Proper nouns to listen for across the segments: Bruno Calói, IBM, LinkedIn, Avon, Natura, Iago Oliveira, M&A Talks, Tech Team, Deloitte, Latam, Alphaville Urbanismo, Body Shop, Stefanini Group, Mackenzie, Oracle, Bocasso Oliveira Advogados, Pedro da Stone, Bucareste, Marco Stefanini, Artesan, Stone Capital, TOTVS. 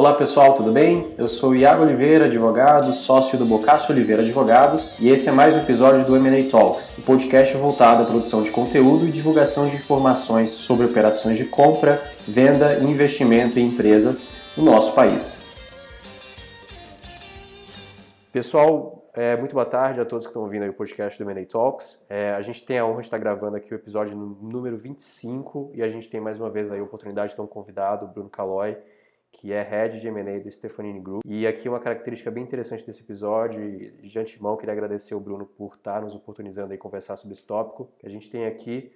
Olá pessoal, tudo bem? Eu sou Iago Oliveira Advogados, sócio do Bocasso Oliveira Advogados, e esse é mais um episódio do M&A Talks, um podcast voltado à produção de conteúdo e divulgação de informações sobre operações de compra, venda e investimento em empresas no nosso país. Pessoal, muito boa tarde a todos que estão ouvindo aí o podcast do M&A Talks. A gente tem a honra de estar gravando aqui o episódio número 25 e a gente tem mais uma vez aí a oportunidade de ter um convidado, o Bruno Calói, que é Head de M&A da Stefanini Group. E aqui uma característica bem interessante desse episódio, e de antemão queria agradecer ao Bruno por estar nos oportunizando e conversar sobre esse tópico. A gente tem aqui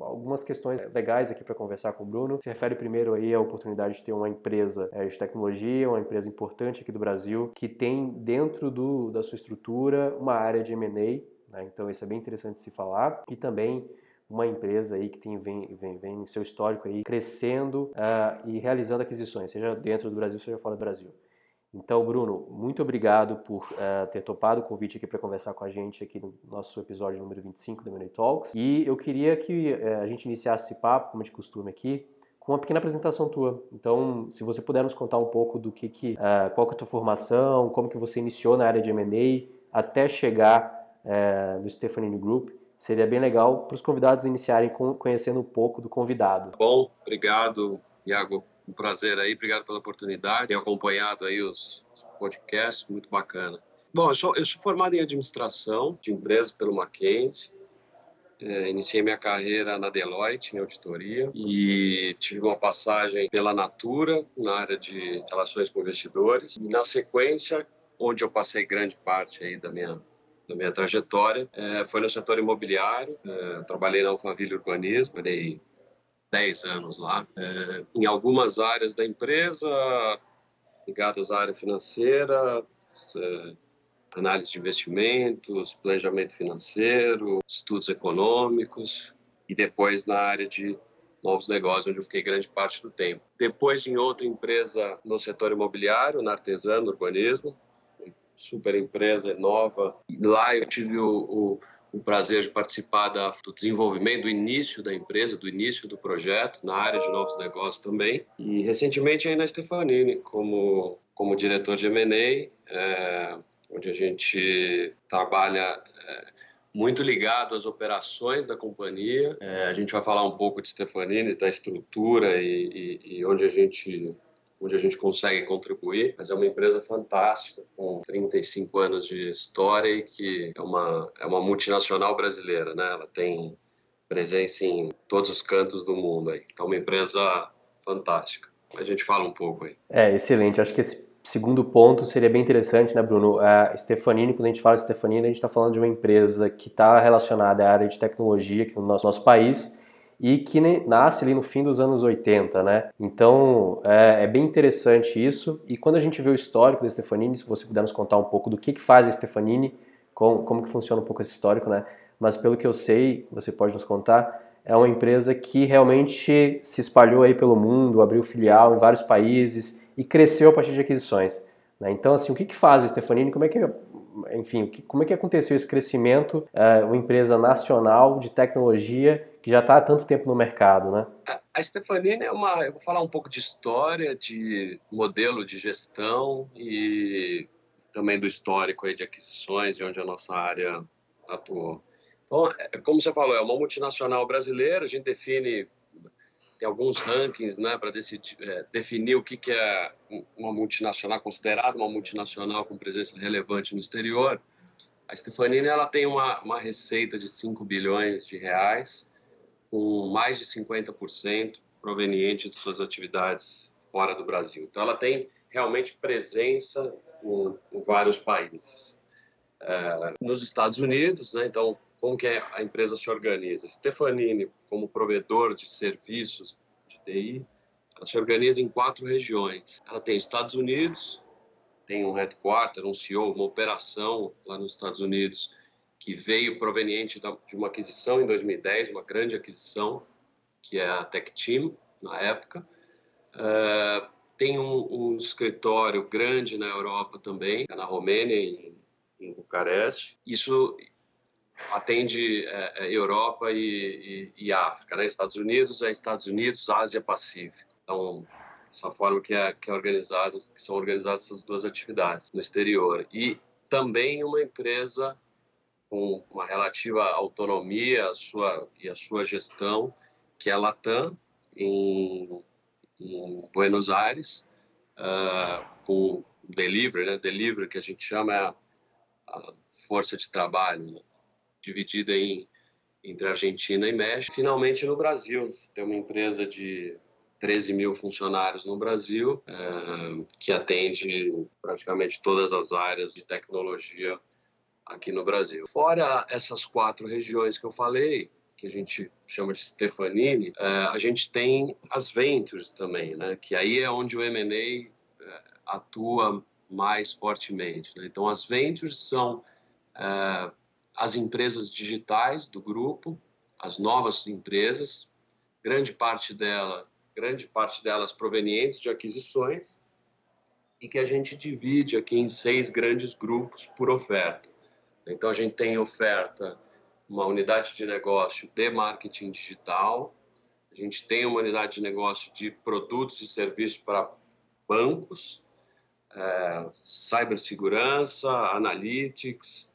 algumas questões legais aqui para conversar com o Bruno. Se refere primeiro aí à oportunidade de ter uma empresa de tecnologia, uma empresa importante aqui do Brasil, que tem dentro da sua estrutura uma área de M&A, né? Então isso é bem interessante de se falar. E também uma empresa aí que vem seu histórico aí crescendo e realizando aquisições, seja dentro do Brasil, seja fora do Brasil. Então, Bruno, muito obrigado por ter topado o convite aqui para conversar com a gente aqui no nosso episódio número 25 do M&A Talks. E eu queria que a gente iniciasse esse papo, como de costume aqui, com uma pequena apresentação tua. Então, se você puder nos contar um pouco do qual que é a tua formação, como que você iniciou na área de M&A até chegar no Stefanini Group, seria bem legal para os convidados iniciarem conhecendo um pouco do convidado. Bom, obrigado, Iago. Um prazer aí, obrigado pela oportunidade. Tenho acompanhado aí os podcasts, muito bacana. Bom, eu sou formado em administração de empresas pelo Mackenzie. Iniciei minha carreira na Deloitte, em auditoria, e tive uma passagem pela Natura, na área de relações com investidores. E na sequência, onde eu passei grande parte aí da minha trajetória, foi no setor imobiliário. Trabalhei na Alphaville Urbanismo, trabalhei 10 anos lá, em algumas áreas da empresa, ligadas à área financeira, análise de investimentos, planejamento financeiro, estudos econômicos, e depois na área de novos negócios, onde eu fiquei grande parte do tempo. Depois em outra empresa no setor imobiliário, na Artesan, no urbanismo, super empresa, nova. Lá eu tive o prazer de participar do desenvolvimento, do início da empresa, do início do projeto, na área de novos negócios também. E recentemente aí na Stefanini, como diretor de M&A, onde a gente trabalha muito ligado às operações da companhia. A gente vai falar um pouco de Stefanini, da estrutura e onde a gente consegue contribuir, mas é uma empresa fantástica, com 35 anos de história e que é uma multinacional brasileira, né? Ela tem presença em todos os cantos do mundo aí. Então, uma empresa fantástica. A gente fala um pouco aí. Excelente. Acho que esse segundo ponto seria bem interessante, né, Bruno? A Stefanini, quando a gente fala de Stefanini, a gente está falando de uma empresa que está relacionada à área de tecnologia aqui no nosso país, e que nasce ali no fim dos anos 80, né? Então, é bem interessante isso. E quando a gente vê o histórico da Stefanini, se você puder nos contar um pouco do que faz a Stefanini, como que funciona um pouco esse histórico, né? Mas pelo que eu sei, você pode nos contar, é uma empresa que realmente se espalhou aí pelo mundo, abriu filial em vários países e cresceu a partir de aquisições, né? Então, assim, o que faz a Stefanini? Como é que aconteceu esse crescimento? Uma empresa nacional de tecnologia que já está há tanto tempo no mercado, né? A Stefanini eu vou falar um pouco de história, de modelo de gestão e também do histórico aí de aquisições e onde a nossa área atuou. Então, como você falou, é uma multinacional brasileira. A gente define, tem alguns rankings, né, para definir o que é uma multinacional, considerada uma multinacional com presença relevante no exterior. A Stefanini, ela tem uma receita de 5 bilhões de reais, com mais de 50% proveniente de suas atividades fora do Brasil. Então, ela tem realmente presença em vários países. Nos Estados Unidos, né? Então, como que a empresa se organiza? Stefanini, como provedor de serviços de TI, ela se organiza em 4 regiões. Ela tem Estados Unidos, tem um headquarter, um CEO, uma operação lá nos Estados Unidos, que veio proveniente de uma aquisição em 2010, uma grande aquisição, que é a Tech Team, na época. Tem um escritório grande na Europa também, na Romênia, em Bucareste. Isso atende Europa e África, né? Estados Unidos, Ásia-Pacífico. Então, essa forma que é organizada, que são organizadas essas duas atividades no exterior. E também uma empresa com uma relativa autonomia a sua gestão, que é a Latam, em Buenos Aires, com delivery, né? Delivery, que a gente chama a força de trabalho, né? Dividida entre Argentina e México. Finalmente, no Brasil, tem uma empresa de 13 mil funcionários no Brasil, que atende praticamente todas as áreas de tecnologia aqui no Brasil. Fora essas 4 regiões que eu falei, que a gente chama de Stefanini, a gente tem as Ventures também, né? Que aí é onde o M&A atua mais fortemente, né? Então, as Ventures são as empresas digitais do grupo, as novas empresas, grande parte delas provenientes de aquisições, e que a gente divide aqui em 6 grandes grupos por oferta. Então, a gente tem oferta, uma unidade de negócio de marketing digital, a gente tem uma unidade de negócio de produtos e serviços para bancos, cibersegurança, analytics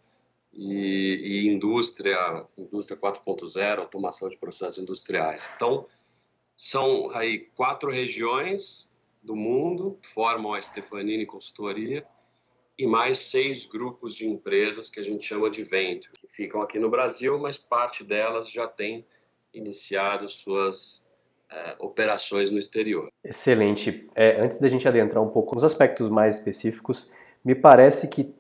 e indústria 4.0, automação de processos industriais. Então, são aí 4 regiões do mundo, formam a Stefanini Consultoria, e mais 6 grupos de empresas que a gente chama de venture, que ficam aqui no Brasil, mas parte delas já tem iniciado suas operações no exterior. Excelente. Antes da gente adentrar um pouco nos aspectos mais específicos, me parece que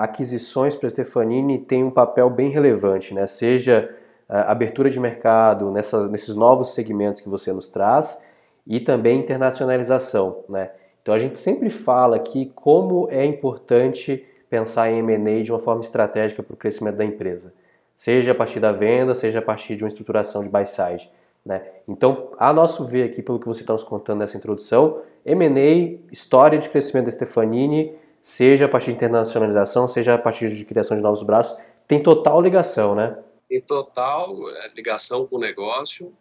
aquisições para a Stefanini tem um papel bem relevante, né? Seja abertura de mercado nesses novos segmentos que você nos traz e também internacionalização, né? Então a gente sempre fala aqui como é importante pensar em M&A de uma forma estratégica para o crescimento da empresa, seja a partir da venda, seja a partir de uma estruturação de buy-side, né? Então, a nosso ver aqui, pelo que você está nos contando nessa introdução, M&A, história de crescimento da Stefanini, seja a partir de internacionalização, seja a partir de criação de novos braços, tem total ligação, né? Em total, ligação com o negócio.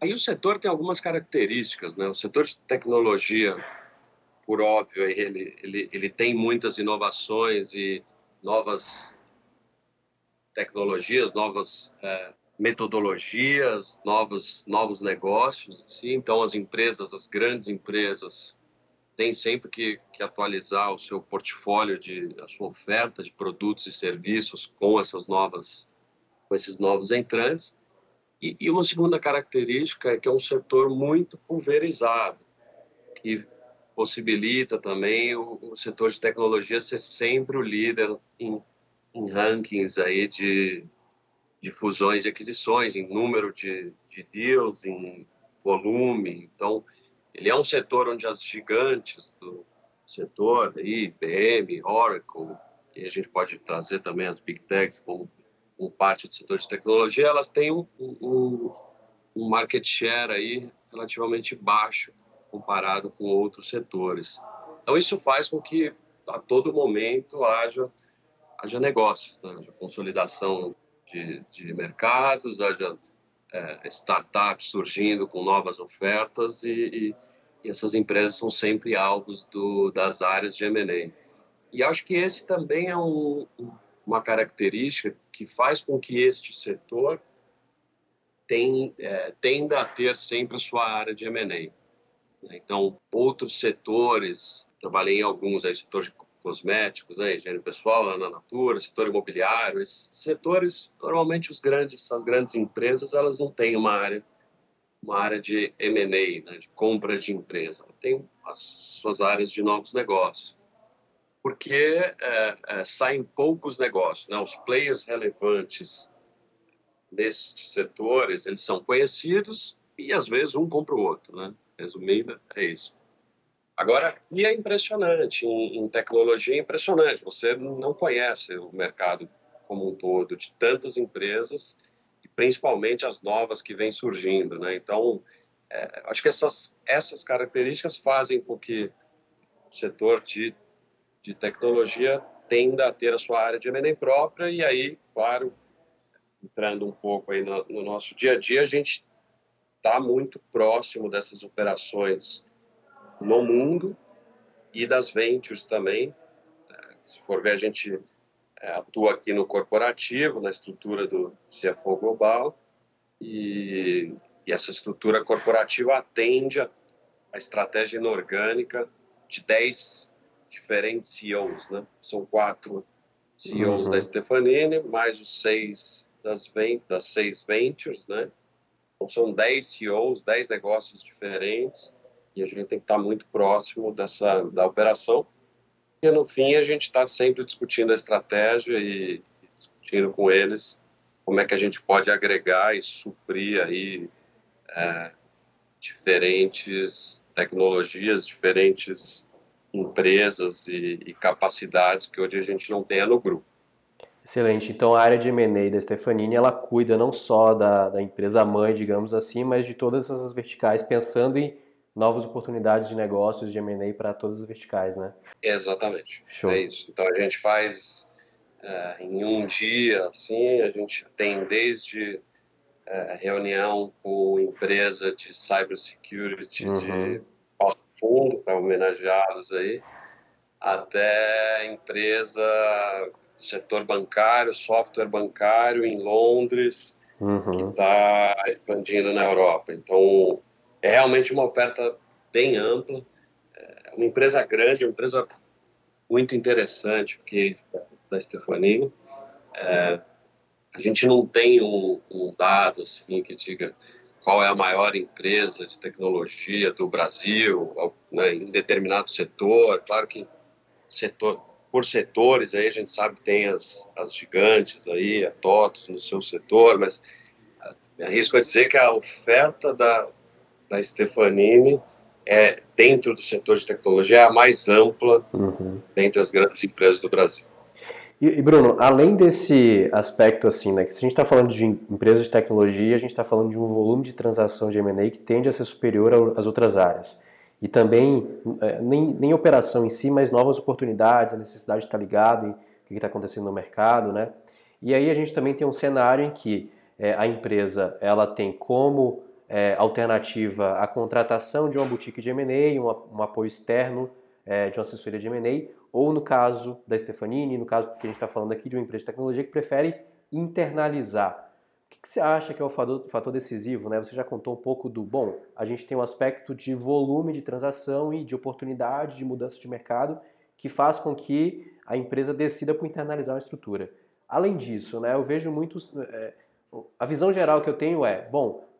Aí o setor tem algumas características, né? O setor de tecnologia, por óbvio, ele tem muitas inovações e novas tecnologias, novas metodologias, novos negócios, assim. Então, as empresas, as grandes empresas, têm sempre que atualizar o seu portfólio, a sua oferta de produtos e serviços com essas novas com esses novos entrantes. E uma segunda característica é que é um setor muito pulverizado, que possibilita também o setor de tecnologia ser sempre o líder em rankings aí de fusões e aquisições, em número de deals, em volume. Então, ele é um setor onde as gigantes do setor, IBM, Oracle, e a gente pode trazer também as Big Techs como parte do setor de tecnologia, elas têm um market share aí relativamente baixo comparado com outros setores. Então, isso faz com que a todo momento haja negócios, né? Haja consolidação de mercados, haja startups surgindo com novas ofertas e essas empresas são sempre alvos das áreas de M&A. E acho que esse também é uma característica que faz com que este setor tenda a ter sempre a sua área de M&A. Então, outros setores, trabalhei em alguns, aí, setor de cosméticos, né, higiene pessoal, lá na Natura, setor imobiliário, esses setores, normalmente as grandes empresas, elas não têm uma área de M&A, né, de compra de empresa, tem as suas áreas de novos negócios, porque saem poucos negócios, né? Os players relevantes nesses setores, eles são conhecidos e, às vezes, um compra o outro, né? Resumindo, é isso. Agora, e é impressionante, em tecnologia é impressionante, você não conhece o mercado como um todo de tantas empresas, e principalmente as novas que vêm surgindo, né? Então, acho que essas características fazem com que o setor de tecnologia tenda a ter a sua área de M&A própria, e aí, claro, entrando um pouco aí no nosso dia a dia, a gente está muito próximo dessas operações rumo ao mundo, e das ventures também. Se for ver, a gente atua aqui no corporativo, na estrutura do CFO Global, e essa estrutura corporativa atende a estratégia inorgânica de 10 diferentes CEOs, né? São 4 CEOs da Stefanini, mais os 6 das 6 ventures, né? Então, são 10 CEOs, 10 negócios diferentes, e a gente tem que estar muito próximo da operação. E, no fim, a gente está sempre discutindo a estratégia e discutindo com eles como é que a gente pode agregar e suprir aí diferentes tecnologias, diferentes empresas e capacidades que hoje a gente não tem no grupo. Excelente. Então, a área de M&A da Stefanini, ela cuida não só da empresa mãe, digamos assim, mas de todas essas verticais, pensando em novas oportunidades de negócios de M&A para todas as verticais, né? Exatamente. Show. É isso. Então, a gente faz em um dia, assim, a gente tem desde reunião com empresa de cybersecurity, de pós-fundo, para homenageá-los aí, até empresa, setor bancário, software bancário em Londres, que está expandindo na Europa. Então, é realmente uma oferta bem ampla, uma empresa grande, uma empresa muito interessante aqui da Stefanini. A gente não tem um dado assim que diga qual é a maior empresa de tecnologia do Brasil, né, em determinado setor. Claro que por setores aí a gente sabe que tem as gigantes aí, a TOTVS no seu setor, mas arrisco a dizer que a oferta da Stefanini, dentro do setor de tecnologia, é a mais ampla dentre as grandes empresas do Brasil. E Bruno, além desse aspecto assim, né, que se a gente está falando de empresas de tecnologia, a gente está falando de um volume de transação de M&A que tende a ser superior às outras áreas. E também, nem operação em si, mas novas oportunidades, a necessidade de estar ligado em o que está acontecendo no mercado, né? E aí a gente também tem um cenário em que a empresa ela tem como alternativa à contratação de uma boutique de M&A, um apoio externo de uma assessoria de M&A, ou no caso da Stefanini, no caso que a gente está falando aqui de uma empresa de tecnologia que prefere internalizar. O que você acha que é o fator decisivo, né? Você já contou um pouco a gente tem um aspecto de volume de transação e de oportunidade de mudança de mercado que faz com que a empresa decida por internalizar uma estrutura. Além disso, né, eu vejo muitos... a visão geral que eu tenho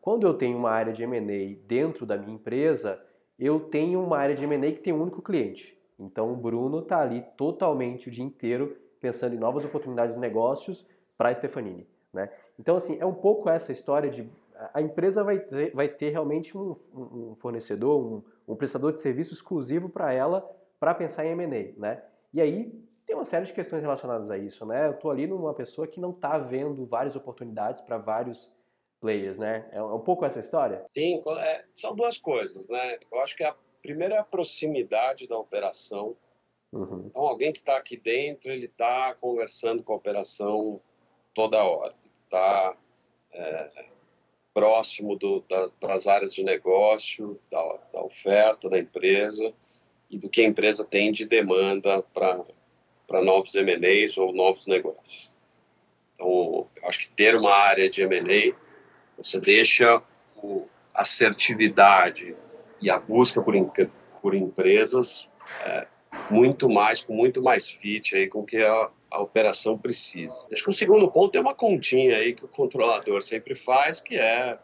quando eu tenho uma área de M&A dentro da minha empresa, eu tenho uma área de M&A que tem um único cliente. Então, o Bruno está ali totalmente o dia inteiro pensando em novas oportunidades de negócios para a Stefanini, né? Então, assim, é um pouco essa história de... A empresa vai ter realmente um fornecedor, um prestador de serviço exclusivo para ela, para pensar em M&A, né? E aí, tem uma série de questões relacionadas a isso, né? Eu estou ali numa pessoa que não está vendo várias oportunidades para vários players, né? É um pouco essa história? Sim, são duas coisas, né? Eu acho que a primeira é a proximidade da operação. Então, alguém que está aqui dentro, ele está conversando com a operação toda hora, está próximo das áreas de negócio, da oferta da empresa e do que a empresa tem de demanda para novos M&As ou novos negócios. Então, eu acho que ter uma área de M&A, você deixa a assertividade e a busca por empresas com muito mais fit aí, com que a operação precisa. Acho que o segundo ponto é uma continha aí que o controlador sempre faz, que é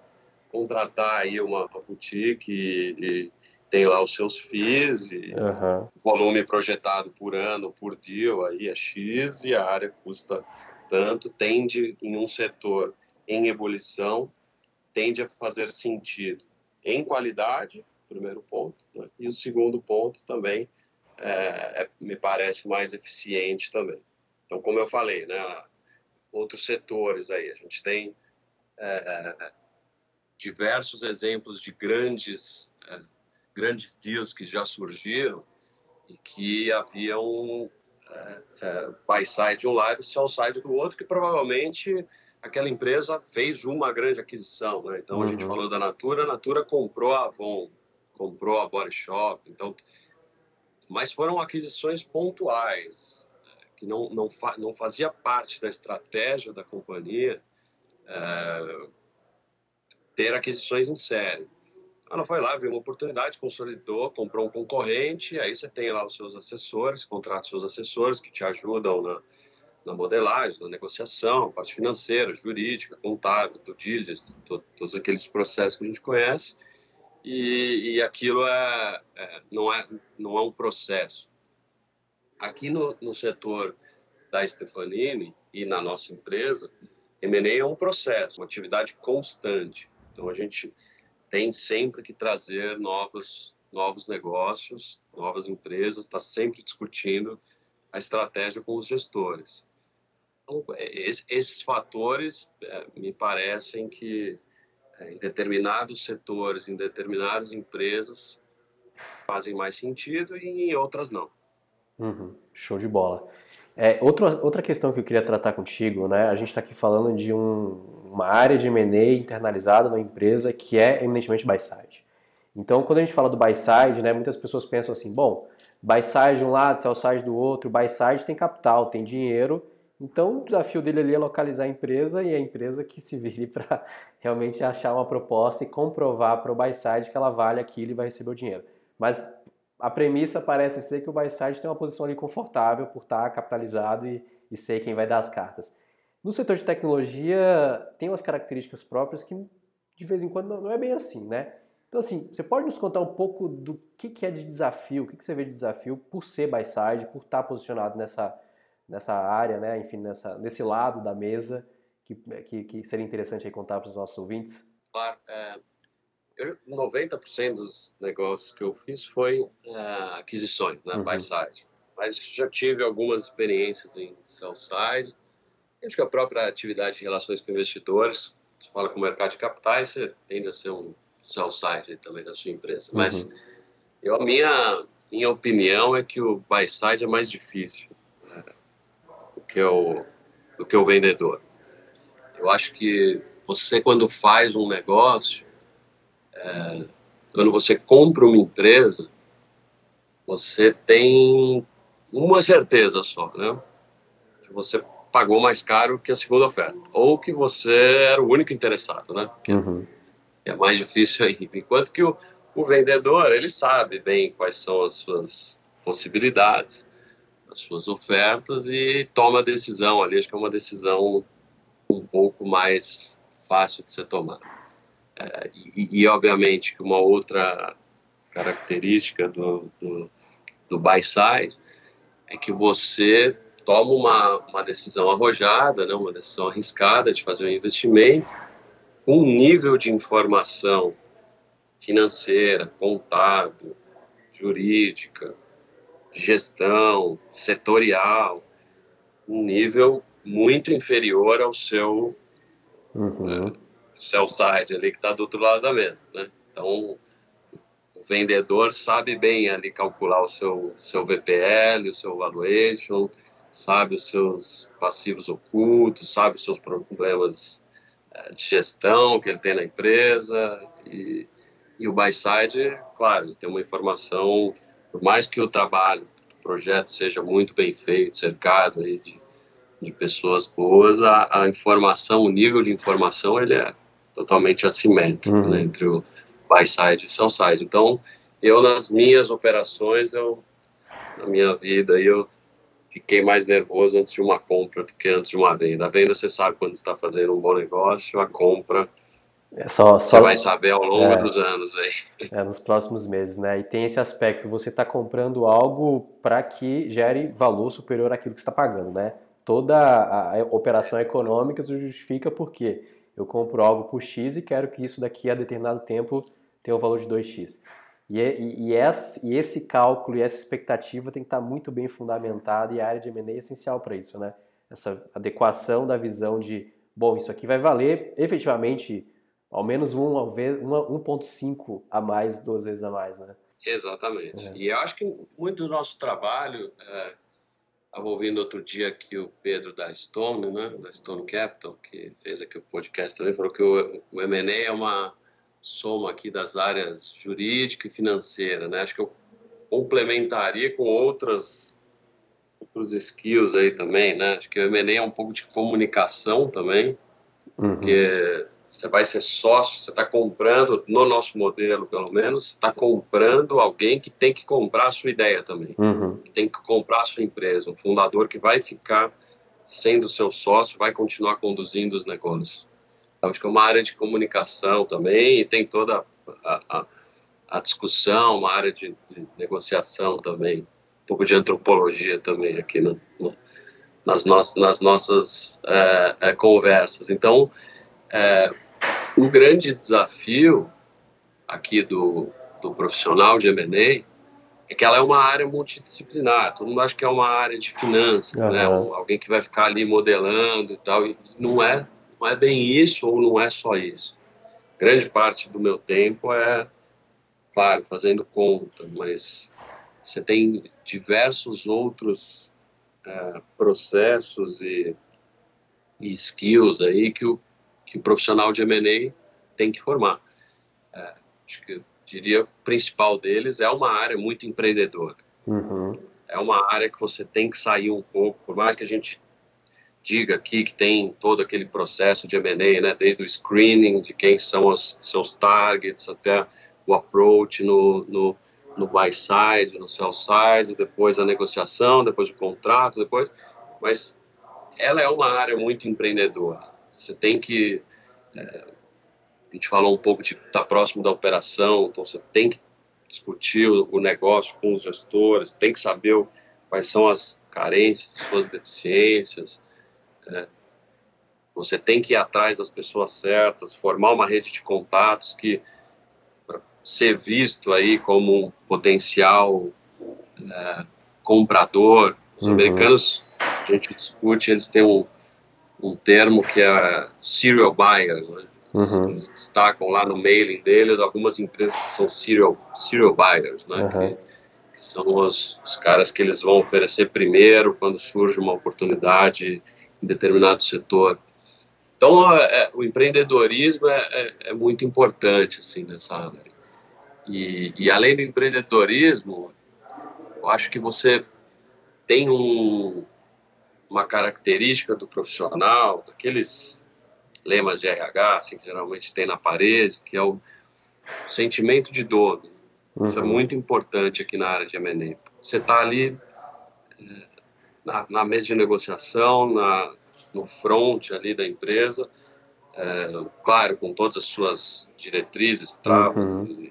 contratar aí uma boutique e tem lá os seus fees, e o volume projetado por ano, por deal, aí é X e a área custa tanto, tende em um setor em ebulição, tende a fazer sentido em qualidade, primeiro ponto, né? E o segundo ponto também me parece mais eficiente também. Então, como eu falei, né, outros setores aí, a gente tem diversos exemplos de grandes deals que já surgiram e que haviam buy side de um lado e sell side do outro, que provavelmente aquela empresa fez uma grande aquisição, né? Então, a gente falou da Natura comprou a Avon, comprou a Body Shop, então, mas foram aquisições pontuais, que não fazia parte da estratégia da companhia ter aquisições em série. Ela foi lá, viu uma oportunidade, consolidou, comprou um concorrente, aí você tem lá os seus assessores, contrata os seus assessores que te ajudam na modelagem, na negociação, parte financeira, jurídica, contábil, due diligence, todos aqueles processos que a gente conhece, e aquilo não é um processo. Aqui no setor da Stefanini e na nossa empresa, M&A é um processo, uma atividade constante. Então, a gente tem sempre que trazer novos negócios, novas empresas, está sempre discutindo a estratégia com os gestores. Então, esses fatores me parecem que em determinados setores, em determinadas empresas, fazem mais sentido e em outras não. Uhum, show de bola. Outra questão que eu queria tratar contigo, né? A gente está aqui falando de uma área de M&A internalizada na empresa que é eminentemente buy-side. Então, quando a gente fala do buy-side, né, muitas pessoas pensam assim, bom, buy-side de um lado, sell-side do outro, buy-side tem capital, tem dinheiro, então o desafio dele ali é localizar a empresa e a empresa que se vire para realmente achar uma proposta e comprovar para o buy-side que ela vale aquilo e vai receber o dinheiro. Mas a premissa parece ser que o buy-side tem uma posição ali confortável por estar capitalizado e ser quem vai dar as cartas. No setor de tecnologia, tem umas características próprias que, de vez em quando, não é bem assim, né? Então, assim, você pode nos contar um pouco do que é de desafio, o que você vê de desafio por ser buy-side, por estar posicionado nessa área, né? Enfim, nesse lado da mesa, que seria interessante aí contar para os nossos ouvintes? Claro. 90% dos negócios que eu fiz foi aquisições, né? Uhum. Buy-side. Mas já tive algumas experiências em sell-side. Acho que a própria atividade de relações com investidores, você fala com o mercado de capitais, você tende a ser um sell-side também da sua empresa. Uhum. Mas a minha opinião é que o buy-side é mais difícil, né, do que o vendedor. Eu acho que você, quando faz um negócio, quando você compra uma empresa, você tem uma certeza só, né? Que você pagou mais caro que a segunda oferta, ou que você era o único interessado, né? Uhum. É mais difícil ainda. Enquanto que o vendedor, ele sabe bem quais são as suas possibilidades, as suas ofertas, e toma a decisão ali. Acho que é uma decisão um pouco mais fácil de ser tomada. Obviamente, que uma outra característica do buy-side é que você toma uma decisão arrojada, né, uma decisão arriscada de fazer um investimento com um nível de informação financeira, contábil, jurídica, gestão, setorial, um nível muito inferior ao seu sell-side ali que está do outro lado da mesa, né? Então, o vendedor sabe bem ali calcular o seu VPL, o seu valuation, sabe os seus passivos ocultos, sabe os seus problemas de gestão que ele tem na empresa, e o buy-side, claro, ele tem uma informação, por mais que o trabalho do projeto seja muito bem feito, cercado aí de pessoas boas, a informação, o nível de informação, ele é totalmente assimétrico, né, entre o buy-side e o sell-side. Então, eu nas minhas operações, na minha vida, eu fiquei mais nervoso antes de uma compra do que antes de uma venda. A venda você sabe quando está fazendo um bom negócio, a compra você vai saber ao longo dos anos aí. Nos próximos meses, né? E tem esse aspecto, você está comprando algo para que gere valor superior àquilo que você está pagando, né? Toda a operação econômica se justifica porque eu compro algo por X e quero que isso daqui a determinado tempo tenha o valor de 2X. E esse cálculo e essa expectativa tem que estar muito bem fundamentada, e a área de M&A é essencial para isso, né? Essa adequação da visão de, bom, isso aqui vai valer efetivamente ao menos 1,5 a mais, 2 vezes a mais, né? Exatamente. E eu acho que muito do nosso trabalho, estava ouvindo outro dia aqui o Pedro da Stone, né, da Stone Capital, que fez aqui o podcast também, falou que o M&A é uma soma aqui das áreas jurídica e financeira, né? Acho que eu complementaria com outros skills aí também, né? Acho que o M&A é um pouco de comunicação também, porque você vai ser sócio, você está comprando, no nosso modelo pelo menos, você está comprando alguém que tem que comprar a sua ideia também, que tem que comprar a sua empresa, um fundador que vai ficar sendo seu sócio, vai continuar conduzindo os negócios. Então, acho que é uma área de comunicação também, e tem toda a discussão, uma área de negociação também, um pouco de antropologia também aqui nas nossas conversas. Então, um grande desafio aqui do profissional de M&A é que ela é uma área multidisciplinar. Todo mundo acha que é uma área de finanças, né? Alguém que vai ficar ali modelando e tal, e não é bem isso ou não é só isso. Grande parte do meu tempo é, claro, fazendo conta, mas você tem diversos outros processos e skills aí que o profissional de M&A tem que formar. Acho que eu diria o principal deles é uma área muito empreendedora. É uma área que você tem que sair um pouco, por mais que a gente diga aqui que tem todo aquele processo de M&A, né, desde o screening de quem são os seus targets até o approach no buy side, no sell side, depois a negociação, depois o contrato, mas ela é uma área muito empreendedora. Você tem que, a gente falou um pouco de estar próximo da operação, então você tem que discutir o negócio com os gestores, tem que saber quais são as carências, as suas deficiências, você tem que ir atrás das pessoas certas, formar uma rede de contatos que, para ser visto aí como um potencial comprador, os americanos, a gente discute, eles têm um termo que é serial buyer, né? Eles destacam lá no mailing deles algumas empresas que são serial buyers, né? Que são os caras que eles vão oferecer primeiro quando surge uma oportunidade em determinado setor. Então, o empreendedorismo é muito importante assim, nessa área. E além do empreendedorismo, eu acho que você tem uma característica do profissional, daqueles lemas de RH, assim, que geralmente tem na parede, que é o sentimento de dono. Isso é muito importante aqui na área de M&A. Você está ali na mesa de negociação, no front ali da empresa, claro, com todas as suas diretrizes, travas e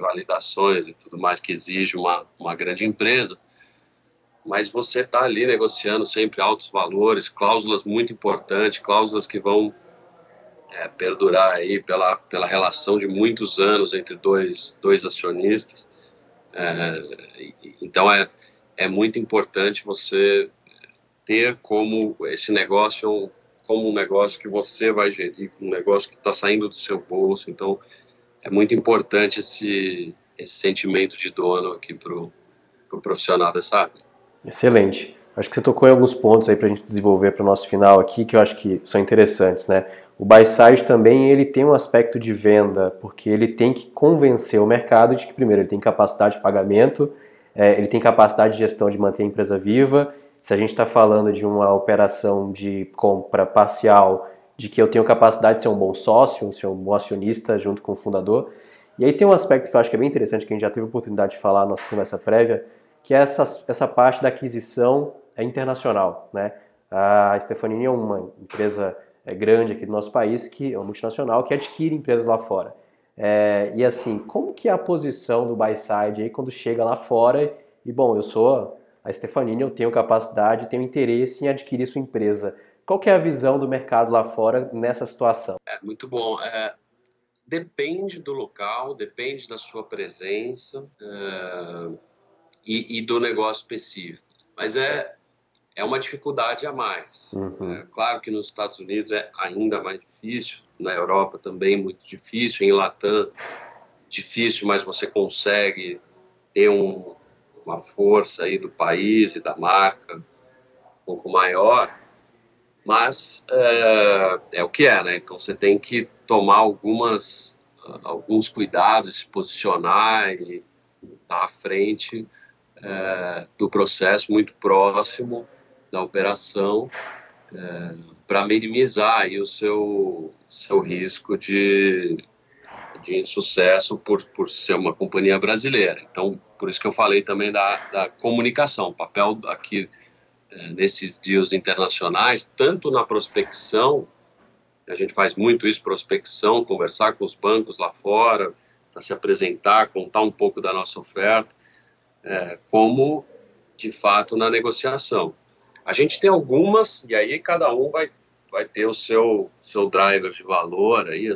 validações e tudo mais que exige uma grande empresa, mas você está ali negociando sempre altos valores, cláusulas muito importantes, cláusulas que vão perdurar aí pela relação de muitos anos entre dois acionistas. Então, é muito importante você ter como esse negócio, como um negócio que você vai gerir, como um negócio que está saindo do seu bolso. Então, é muito importante esse sentimento de dono aqui para o profissional dessa área. Excelente. Acho que você tocou em alguns pontos aí para a gente desenvolver para o nosso final aqui, que eu acho que são interessantes, né? O buy side também, ele tem um aspecto de venda, porque ele tem que convencer o mercado de que, primeiro, ele tem capacidade de pagamento, ele tem capacidade de gestão de manter a empresa viva. Se a gente está falando de uma operação de compra parcial, de que eu tenho capacidade de ser um bom sócio, ser um bom acionista junto com o fundador. E aí tem um aspecto que eu acho que é bem interessante, que a gente já teve a oportunidade de falar na nossa conversa prévia, que é essa parte da aquisição internacional, né? A Stefanini é uma empresa grande aqui do nosso país, que é uma multinacional, que adquire empresas lá fora. E assim, como que é a posição do buy side aí quando chega lá fora? E bom, eu sou a Stefanini, eu tenho capacidade, tenho interesse em adquirir sua empresa. Qual que é a visão do mercado lá fora nessa situação? Muito bom. Depende do local, depende da sua presença, e do negócio específico. Mas é uma dificuldade a mais. Claro que nos Estados Unidos é ainda mais difícil, na Europa também muito difícil, em Latam difícil, mas você consegue ter uma força aí do país e da marca um pouco maior, mas é o que é, né? Então você tem que tomar algumas alguns cuidados, se posicionar e estar à frente do processo, muito próximo da operação, para minimizar aí o seu risco de insucesso por ser uma companhia brasileira. Então, por isso que eu falei também da comunicação, o papel aqui nesses deals internacionais, tanto na prospecção, a gente faz muito isso, prospecção, conversar com os bancos lá fora, para se apresentar, contar um pouco da nossa oferta, como, de fato, na negociação. A gente tem algumas, e aí cada um vai ter o seu driver de valor, aí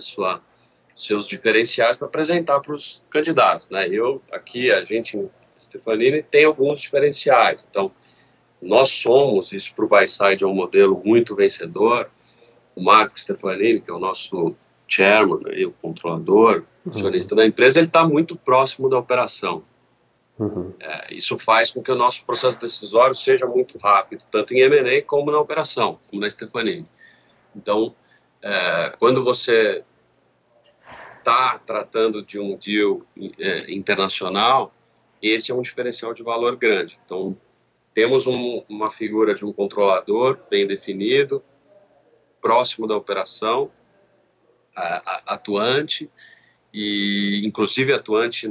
seus diferenciais para apresentar para os candidatos, né? A Stefanini tem alguns diferenciais. Então, nós somos, isso para o Buyside é um modelo muito vencedor. O Marco Stefanini, que é o nosso chairman, aí, o controlador, acionista da empresa, ele está muito próximo da operação. Isso faz com que o nosso processo decisório seja muito rápido, tanto em M&A como na operação, como na Stefanini. Então, quando você está tratando de um deal internacional, esse é um diferencial de valor grande. Então, temos uma figura de um controlador bem definido, próximo da operação, atuante, e inclusive atuante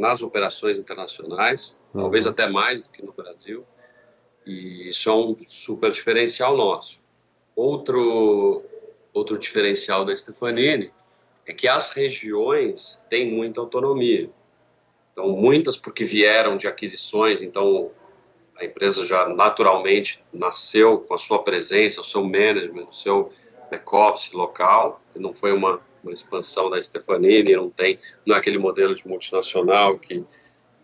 nas operações internacionais, talvez até mais do que no Brasil, e isso é um super diferencial nosso. Outro diferencial da Stefanini é que as regiões têm muita autonomia. Então, muitas porque vieram de aquisições, então a empresa já naturalmente nasceu com a sua presença, o seu management, o seu back-office local, não foi uma expansão da Stefanini, não é aquele modelo de multinacional que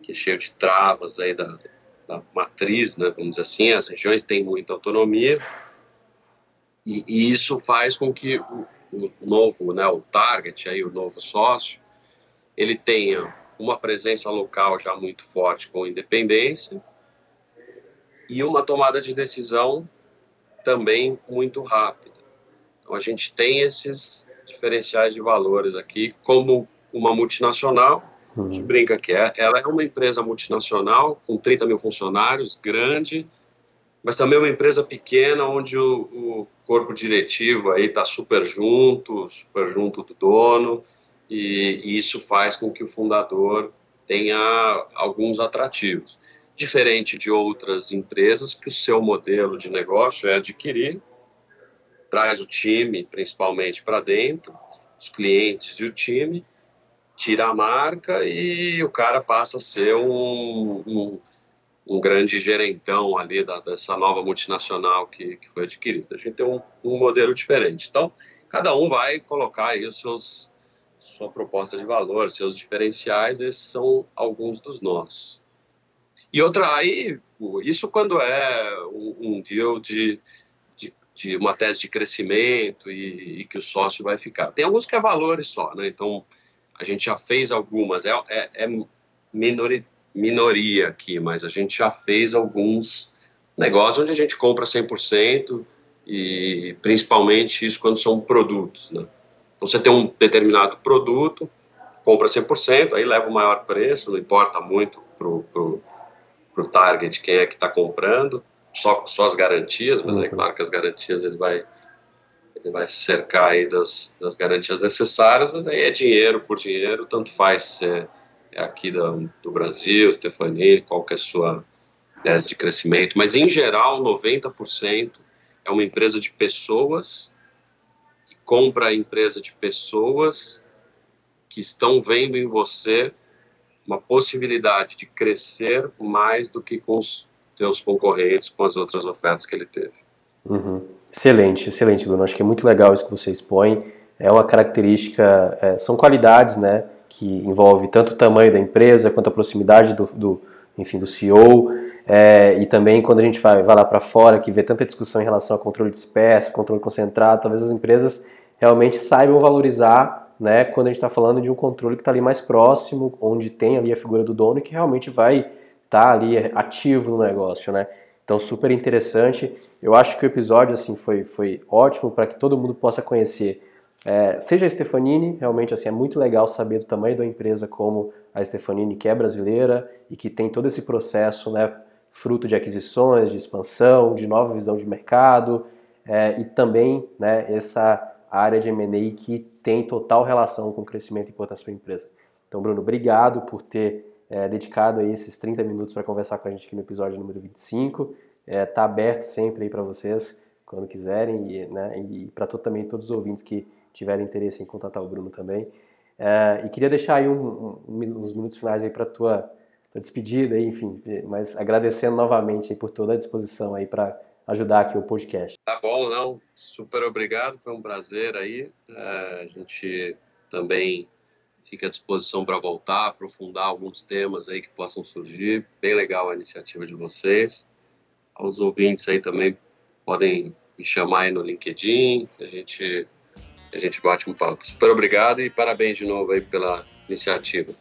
é cheio de travas aí da matriz, né, vamos dizer assim. As regiões têm muita autonomia e isso faz com que o novo, né, o target, aí, o novo sócio, ele tenha uma presença local já muito forte com independência e uma tomada de decisão também muito rápida. Então, a gente tem esses diferenciais de valores aqui, como uma multinacional, a gente brinca que ela é uma empresa multinacional, com 30 mil funcionários, grande, mas também uma empresa pequena, onde o corpo diretivo aí está super junto do dono, e isso faz com que o fundador tenha alguns atrativos. Diferente de outras empresas, que o seu modelo de negócio é adquirir, traz o time principalmente para dentro, os clientes e o time, tira a marca e o cara passa a ser um grande gerentão ali dessa nova multinacional que foi adquirida. A gente tem um modelo diferente. Então, cada um vai colocar aí os sua proposta de valor, seus diferenciais, esses são alguns dos nossos. E outra, aí, isso quando é um deal de uma tese de crescimento e que o sócio vai ficar. Tem alguns que é valores só, né? Então, a gente já fez algumas, minoria aqui, mas a gente já fez alguns negócios onde a gente compra 100% e principalmente isso quando são produtos, né? Então, você tem um determinado produto, compra 100%, aí leva o maior preço, não importa muito pro target, quem é que está comprando, só as garantias, mas é claro que as garantias ele vai se cercar aí das garantias necessárias, mas aí é dinheiro por dinheiro, tanto faz se é aqui do Brasil, Stefanini, qual que é a sua tese de crescimento, mas em geral 90% é uma empresa de pessoas, que compra a empresa de pessoas que estão vendo em você uma possibilidade de crescer mais do que com os seus concorrentes, com as outras ofertas que ele teve. Excelente, excelente, Bruno. Acho que é muito legal isso que você expõe. É uma característica, são qualidades, né, que envolve tanto o tamanho da empresa quanto a proximidade do CEO, e também quando a gente vai lá para fora, que vê tanta discussão em relação a controle disperso, controle concentrado, talvez as empresas realmente saibam valorizar, né, quando a gente está falando de um controle que está ali mais próximo, onde tem ali a figura do dono que realmente vai estar ali ativo no negócio, né? Então, super interessante. Eu acho que o episódio assim, foi ótimo para que todo mundo possa conhecer Seja a Stefanini, realmente assim, é muito legal saber do tamanho da empresa como a Stefanini, que é brasileira e que tem todo esse processo, né, fruto de aquisições, de expansão, de nova visão de mercado, e também, né, essa área de M&A que tem total relação com o crescimento e importância da empresa. Então, Bruno, obrigado por ter dedicado aí esses 30 minutos para conversar com a gente aqui no episódio número 25. Tá aberto sempre aí para vocês quando quiserem, e, né, e para também todos os ouvintes que tiverem interesse em contatar o Bruno também. E queria deixar aí uns minutos finais aí para a tua despedida, aí, enfim, mas agradecendo novamente aí por toda a disposição aí para ajudar aqui o podcast. Tá bom, não, super obrigado, foi um prazer aí. A gente também fica à disposição para voltar, aprofundar alguns temas aí que possam surgir. Bem legal a iniciativa de vocês. Aos ouvintes aí também podem me chamar aí no LinkedIn, a gente bate um papo. Super obrigado e parabéns de novo aí pela iniciativa.